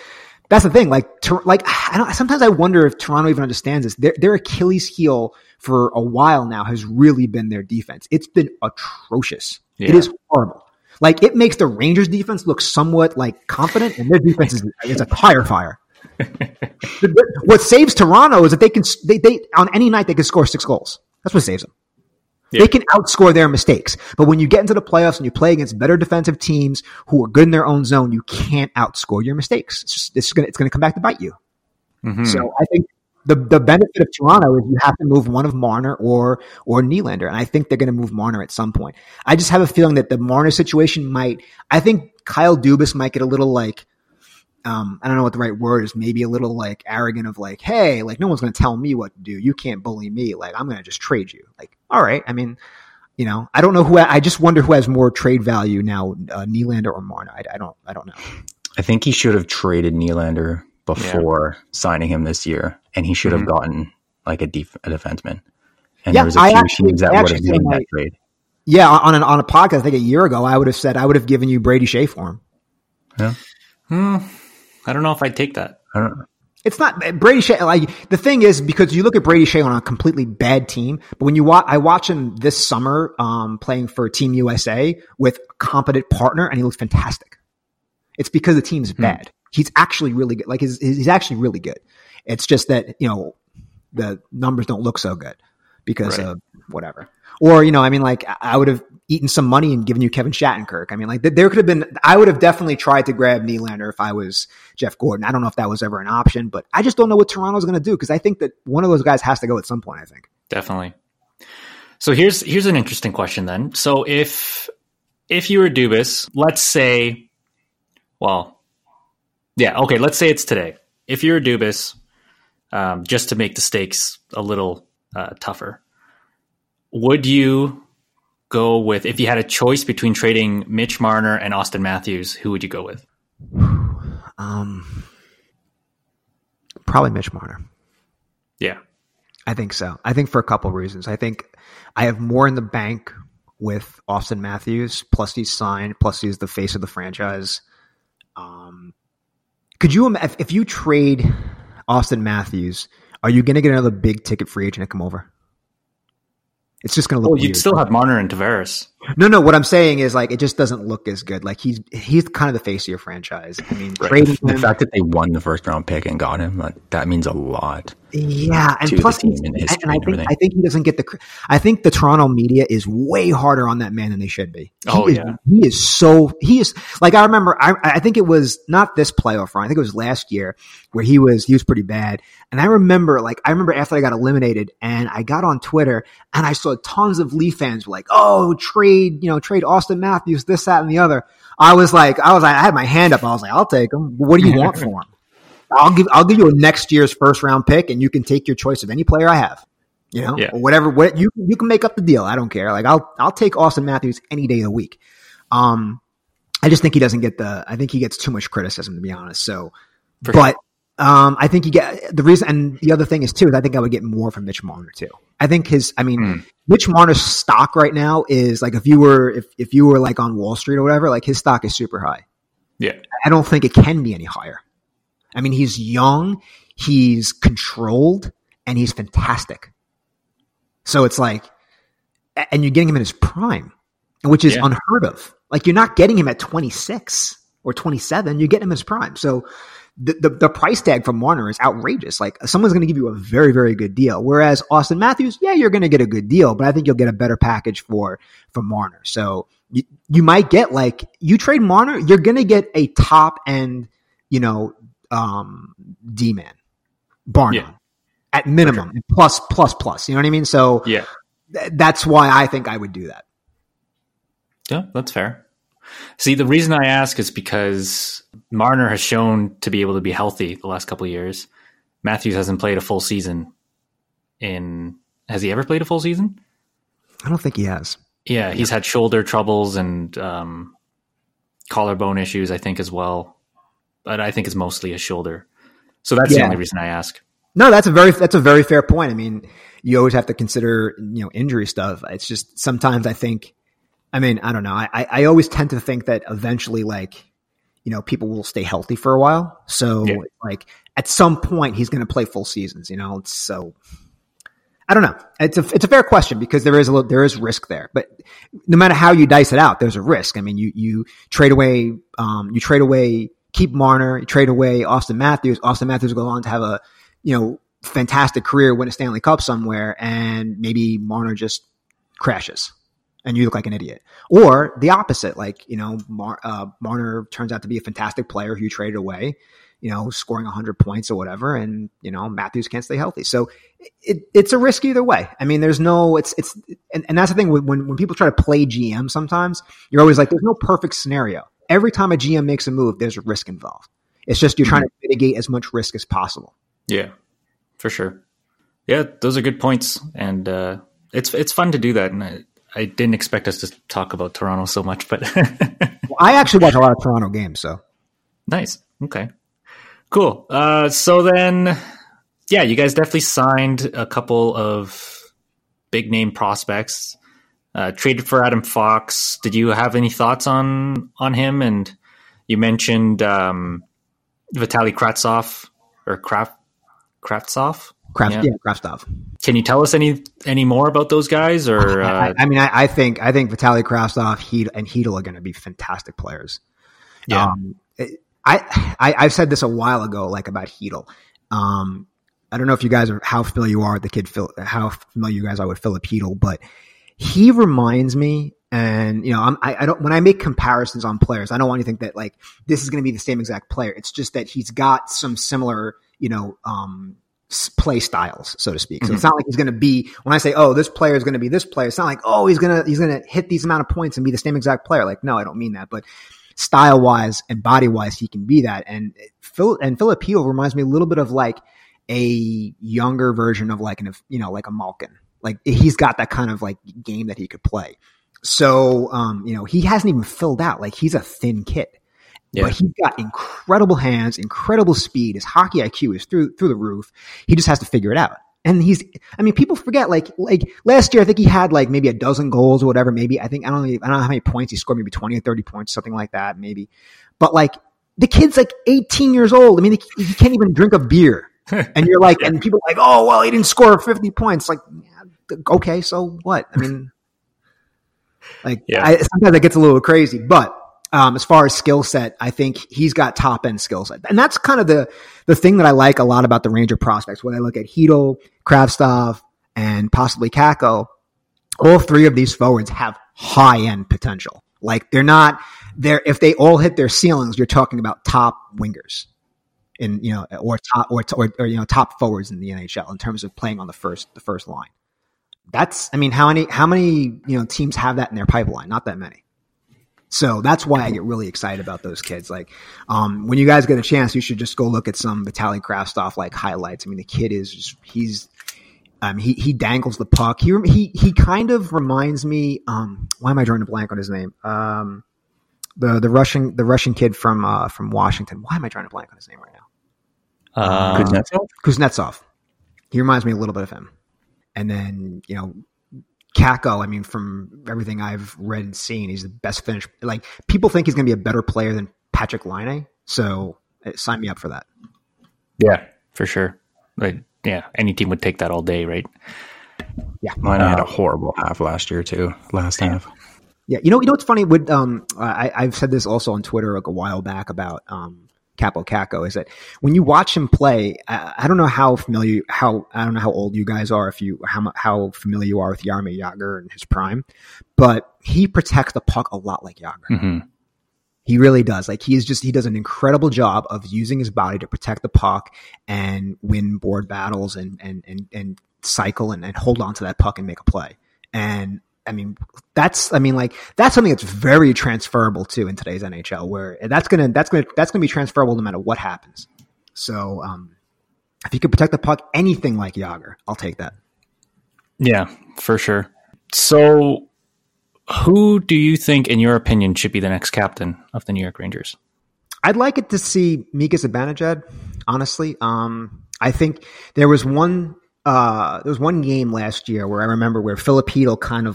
that's the thing. Like I don't. Sometimes I wonder if Toronto even understands this. Their Achilles heel for a while now has really been their defense. It's been atrocious. Yeah. It is horrible. Like it makes the Rangers defense look somewhat like competent, and their defense is a tire fire. What saves Toronto is that they on any night they can score 6 goals. That's what saves them. Yeah. They can outscore their mistakes. But when you get into the playoffs and you play against better defensive teams who are good in their own zone, you can't outscore your mistakes. It's going to come back to bite you. Mm-hmm. So I think the benefit of Toronto is you have to move one of Marner or Nylander, and I think they're going to move Marner at some point. I just have a feeling that the Marner situation I think Kyle Dubas might get a little like. I don't know what the right word is, maybe a little like arrogant of like, hey, like no one's going to tell me what to do. You can't bully me. Like I'm going to just trade you. Like, all right. I mean, you know, I don't know who, I just wonder who has more trade value now, Nylander or Marner. I don't know. I think he should have traded Nylander before signing him this year. And he should have gotten like a defenseman. And there was a few teams that would have made that trade. Yeah. On a podcast, I think a year ago, I would have said, I would have given you Brady Shea for him. Yeah. I don't know if I'd take that. I don't know. It's not Brady Shea. Like the thing is, because you look at Brady Shea on a completely bad team, but when you I watch him this summer playing for Team USA with a competent partner, and he looks fantastic. It's because the team's bad. He's actually really good. Like he's actually really good. It's just that you know the numbers don't look so good because of whatever. Or, you know, I mean, like, I would have eaten some money and given you Kevin Shattenkirk. I mean, like, there could have been – I would have definitely tried to grab Nylander if I was Jeff Gorton. I don't know if that was ever an option, but I just don't know what Toronto's going to do because I think that one of those guys has to go at some point, I think. Definitely. So here's an interesting question then. So if you were Dubas, let's say – well, yeah, okay, let's say it's today. If you were Dubas, just to make the stakes a little tougher, would you go with, if you had a choice between trading Mitch Marner and Auston Matthews, who would you go with? Probably Mitch Marner. Yeah. I think so. I think for a couple of reasons. I think I have more in the bank with Auston Matthews, plus he's signed, plus he's the face of the franchise. Could you, if you trade Auston Matthews, are you going to get another big ticket free agent to come over? It's just going to look. Well, you'd still have Marner and Tavares. No. What I'm saying is, like, it just doesn't look as good. Like he's kind of the face of your franchise. I mean, the fact that they won the first round pick and got him, like, that means a lot. Yeah, and plus, I think he doesn't get the. I think the Toronto media is way harder on that man than they should be. He is like I remember. I think it was not this playoff run. I think it was last year where he was pretty bad. And I remember after I got eliminated, and I got on Twitter and I saw tons of Leaf fans were like, "Oh, trade Auston Matthews, this, that, and the other." I had my hand up. I was like, "I'll take him. What do you want for him? I'll give you a next year's first round pick, and you can take your choice of any player I have, you know, or whatever. What you can make up the deal. I don't care. Like I'll take Auston Matthews any day of the week. I just think he doesn't get the. I think he gets too much criticism, to be honest. So, but. I think you get the reason, and the other thing is too, is I think I would get more from Mitch Marner too. I think Mitch Marner's stock right now is like, if you were like on Wall Street or whatever, like his stock is super high. Yeah. I don't think it can be any higher. I mean, he's young, he's controlled, and he's fantastic. So it's like, and you're getting him in his prime, which is unheard of. Like you're not getting him at 26 or 27, you're getting him in his prime. So the price tag for Marner is outrageous. Like someone's going to give you a very, very good deal. Whereas Auston Matthews, yeah, you're going to get a good deal, but I think you'll get a better package for Marner. So you might get like you trade Marner, you're going to get a top end, D-man, Barnum, yeah, at minimum, sure, plus. You know what I mean? So yeah, that's why I think I would do that. Yeah, that's fair. See, the reason I ask is because Marner has shown to be able to be healthy the last couple of years. Matthews hasn't played a full season. Has he ever played a full season? I don't think he has. Yeah, he's had shoulder troubles and collarbone issues, I think, as well. But I think it's mostly his shoulder. So that's the only reason I ask. No, that's a very fair point. I mean, you always have to consider, injury stuff. It's just sometimes I think, I don't know. I always tend to think that eventually, people will stay healthy for a while. So, at some point, he's going to play full seasons. So I don't know. It's a fair question because there is risk there. But no matter how you dice it out, there's a risk. I mean, you trade away, keep Marner, you trade away Auston Matthews. Auston Matthews will go on to have a fantastic career, win a Stanley Cup somewhere, and maybe Marner just crashes. And you look like an idiot, or the opposite. Marner turns out to be a fantastic player who you traded away, scoring 100 points or whatever, and Matthews can't stay healthy. So it's a risk either way. I mean, there's no it's and that's the thing when people try to play GM. Sometimes you're always like, there's no perfect scenario. Every time a GM makes a move, there's a risk involved. It's just you're trying to mitigate as much risk as possible. Yeah, for sure. Yeah, those are good points, and it's fun to do that. And I didn't expect us to talk about Toronto so much, but well, I actually watch a lot of Toronto games. So nice. Okay, cool. So then, yeah, you guys definitely signed a couple of big name prospects, traded for Adam Fox. Did you have any thoughts on him? And you mentioned, Vitali Kravtsov or Kravtsov. Kravtsov. Can you tell us any more about those guys? Or I think Vitali Kravtsov, Chytil are going to be fantastic players. Yeah, I've said this a while ago, about Chytil. I don't know if you guys are how familiar you guys are with Filip Chytil, but he reminds me. And when I make comparisons on players, I don't want you to think that this is going to be the same exact player. It's just that he's got some similar, play styles, so to speak. So It's not like he's going to be, when I say, oh, this player is going to be this player, it's not like, oh, he's going to hit these amount of points and be the same exact player. No, I don't mean that, but style wise and body wise, he can be that. And Filip Chytil reminds me a little bit of a younger version of a Malkin. He's got that kind of game that he could play. So, he hasn't even filled out. He's a thin kid. Yeah. But he's got incredible hands, incredible speed. His hockey IQ is through the roof. He just has to figure it out. And people forget, last year, I think he had maybe a dozen goals or whatever. Maybe I don't know how many points he scored, maybe 20 or 30 points, something like that, maybe. But the kid's 18 years old. He can't even drink a beer. And you're and people are oh, well, he didn't score 50 points. Okay, so what? Sometimes that gets a little crazy, but. As far as skill set, I think he's got top end skill set. And that's kind of the thing that I like a lot about the Ranger prospects. When I look at Chytil, Kravtsov, and possibly Kakko, all three of these forwards have high end potential. If they all hit their ceilings, you're talking about top wingers in, or top, or top forwards in the NHL in terms of playing on the first line. That's, how many, teams have that in their pipeline? Not that many. So that's why I get really excited about those kids. When you guys get a chance, you should just go look at some Vitali Kravtsov highlights. The kid he dangles the puck. He kind of reminds me. Why am I drawing a blank on his name? The Russian kid from Washington. Why am I drawing a blank on his name right now? Kuznetsov. He reminds me a little bit of him. And then Kakko, from everything I've read and seen, he's the best finish. People think he's going to be a better player than Patrick Laine. So sign me up for that. Yeah, for sure. Yeah, any team would take that all day, right? Yeah. Laine had a horrible half last year too. Last half. Yeah. You know what's funny? I've said this also on Twitter a while back about Kaapo Kakko is that when you watch him play, I don't know how old you guys are, how familiar you are with Jaromir Jagr in his prime, but he protects the puck a lot like Jagr. Mm-hmm. He really does. Like he does an incredible job of using his body to protect the puck and win board battles and cycle and hold on to that puck and make a play. And that's something that's very transferable too in today's NHL, where that's gonna be transferable no matter what happens. So if you could protect the puck anything like Jagr, I'll take that. Yeah, for sure. So who do you think, in your opinion, should be the next captain of the New York Rangers? I'd like it to see Mika Zibanejad, honestly. I think there was one game last year where I remember where Filip Chytil kind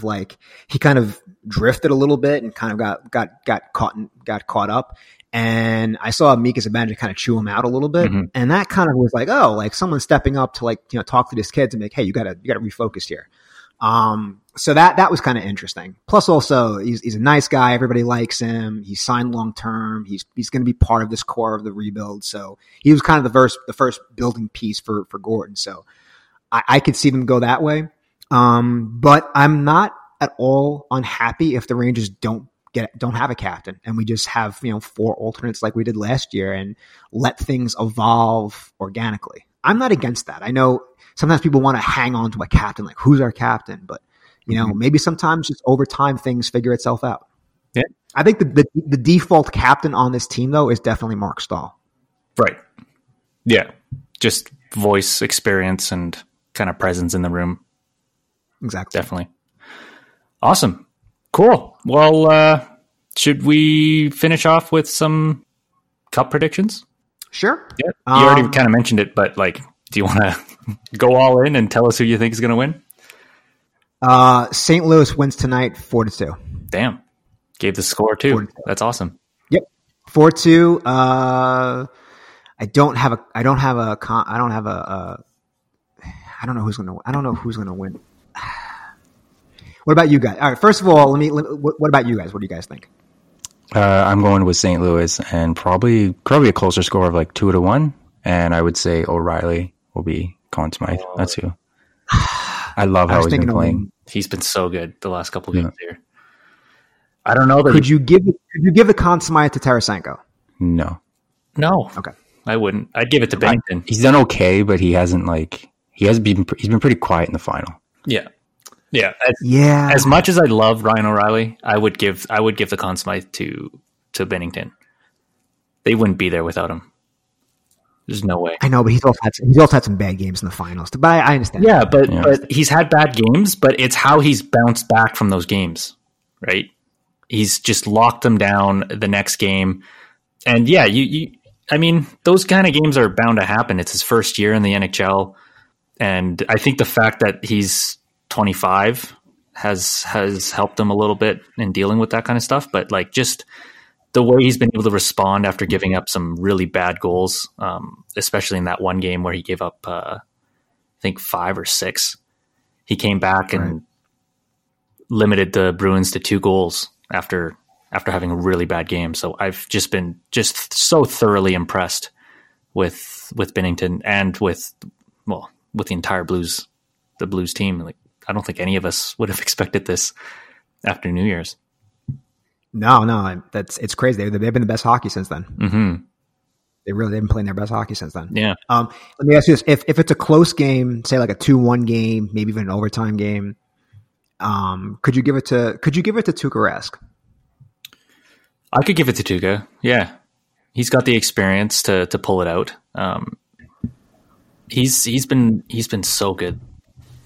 of drifted a little bit and kind of got caught up. And I saw Mika Zibanejad kind of chew him out a little bit. Mm-hmm. And that kind of was like, oh, like someone stepping up to talk to these kids and be like, hey, you gotta refocus here. So that was kind of interesting. Plus also he's a nice guy. Everybody likes him. He's signed long-term. He's going to be part of this core of the rebuild. So he was kind of the first building piece for Gorton. So I could see them go that way. But I'm not at all unhappy if the Rangers don't have a captain and we just have, four alternates like we did last year and let things evolve organically. I'm not against that. I know sometimes people want to hang on to a captain, like who's our captain? But, maybe sometimes just over time things figure itself out. Yeah. I think the default captain on this team, though, is definitely Mark Stahl. Right. Yeah. Just voice, experience, and kind of presence in the room. Exactly. Definitely. Awesome. Cool. Well, should we finish off with some cup predictions? Sure. Yeah. You already kind of mentioned it, but do you want to go all in and tell us who you think is going to win? St. Louis wins tonight 4-2. Damn. Gave the score too. 4-2. That's awesome. Yep. 4-2. I don't know who's going to win. What about you guys? All right. First of all, what about you guys? What do you guys think? I'm going with St. Louis and probably a closer score of 2-1. And I would say O'Reilly will be Conn Smythe. That's who. I love how he's been playing. He's been so good the last couple of games here. I don't know. Could you give the Conn Smythe to Tarasenko? No. Okay. I wouldn't. I'd give it to Binnington. He's done okay, but he's been pretty quiet in the final. Yeah. Yeah. As much as I love Ryan O'Reilly, I would give the Conn Smythe to Binnington. They wouldn't be there without him. There's no way. I know, but he's also had some bad games in the finals. But I understand. Yeah, but he's had bad games, but it's how he's bounced back from those games, right? He's just locked them down the next game. And yeah, those kind of games are bound to happen. It's his first year in the NHL, and I think the fact that he's 25 has helped him a little bit in dealing with that kind of stuff. But just the way he's been able to respond after giving up some really bad goals, especially in that one game where he gave up, I think 5 or 6, he came back and limited the Bruins to 2 goals after having a really bad game. So I've just been so thoroughly impressed with Binnington and with the entire Blues team. I don't think any of us would have expected this after New Year's. No, it's crazy. They've been the best hockey since then. Mm-hmm. They've been playing their best hockey since then. Yeah. Let me ask you this: if it's a close game, say like a 2-1 game, maybe even an overtime game, could you give it to Tuukka Rask? I could give it to Tuukka. Yeah, he's got the experience to pull it out. He's been so good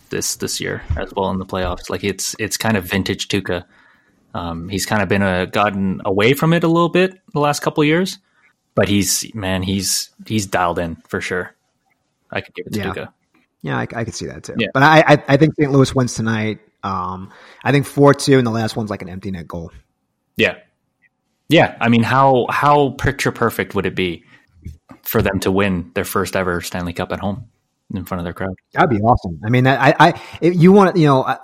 this year as well in the playoffs. It's kind of vintage Tuukka. He's kind of been gotten away from it a little bit the last couple of years, but he's dialed in for sure. I could give it to Tuukka. Yeah, I could see that too. Yeah. But I think St. Louis wins tonight. I think 4-2, and the last one's an empty net goal. Yeah, yeah. I mean, how picture perfect would it be for them to win their first ever Stanley Cup at home in front of their crowd? That'd be awesome. I mean, that I if you want you know. I,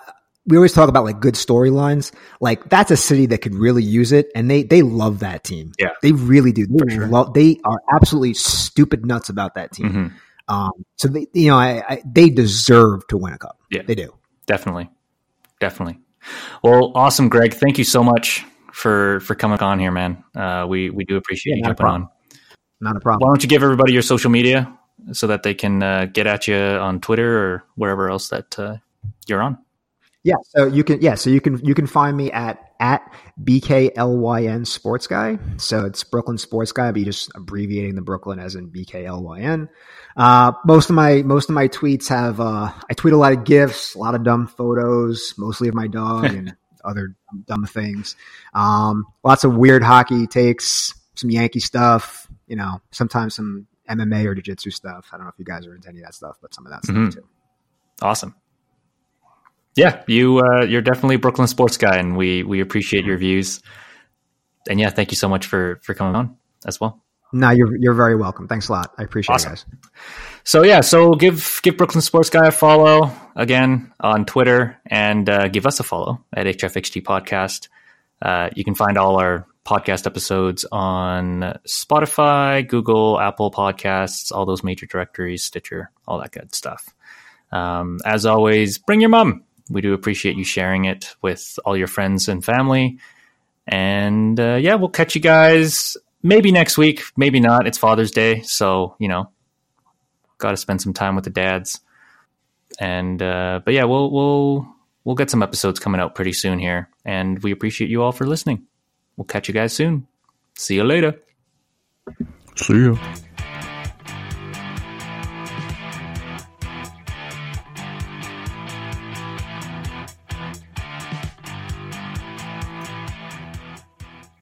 we always talk about like good storylines. Like that's a city that could really use it, and they love that team. Yeah, they really do. They, sure. They are absolutely stupid nuts about that team. Mm-hmm. So they, you know, they deserve to win a cup. Yeah, they do. Definitely. Well, awesome, Greg. Thank you so much for coming on here, man. We do appreciate you coming on. Not a problem. Why don't you give everybody your social media so that they can get at you on Twitter or wherever else that you're on? Yeah, so you can. Yeah, so you can find me at BKLYN Sports Guy. So it's Brooklyn Sports Guy, but you're just abbreviating the Brooklyn as in BKLYN. Most of my tweets have. I tweet a lot of GIFs, a lot of dumb photos, mostly of my dog and other dumb things. Lots of weird hockey takes, some Yankee stuff. You know, sometimes some MMA or jiu-jitsu stuff. I don't know if you guys are into any of that stuff, but some of that stuff too. Awesome. Yeah, you're definitely a Brooklyn Sports Guy, and we appreciate your views. And yeah, thank you so much for coming on as well. No, you're very welcome. Thanks a lot. I appreciate it, guys. So yeah, give Brooklyn Sports Guy a follow again on Twitter, and give us a follow at HFXG Podcast. You can find all our podcast episodes on Spotify, Google, Apple Podcasts, all those major directories, Stitcher, all that good stuff. As always, bring your mom. We do appreciate you sharing it with all your friends and family. And yeah, we'll catch you guys maybe next week, maybe not. It's Father's Day, so, you know, got to spend some time with the dads. And but yeah, we'll get some episodes coming out pretty soon here. And we appreciate you all for listening. We'll catch you guys soon. See you later. See you.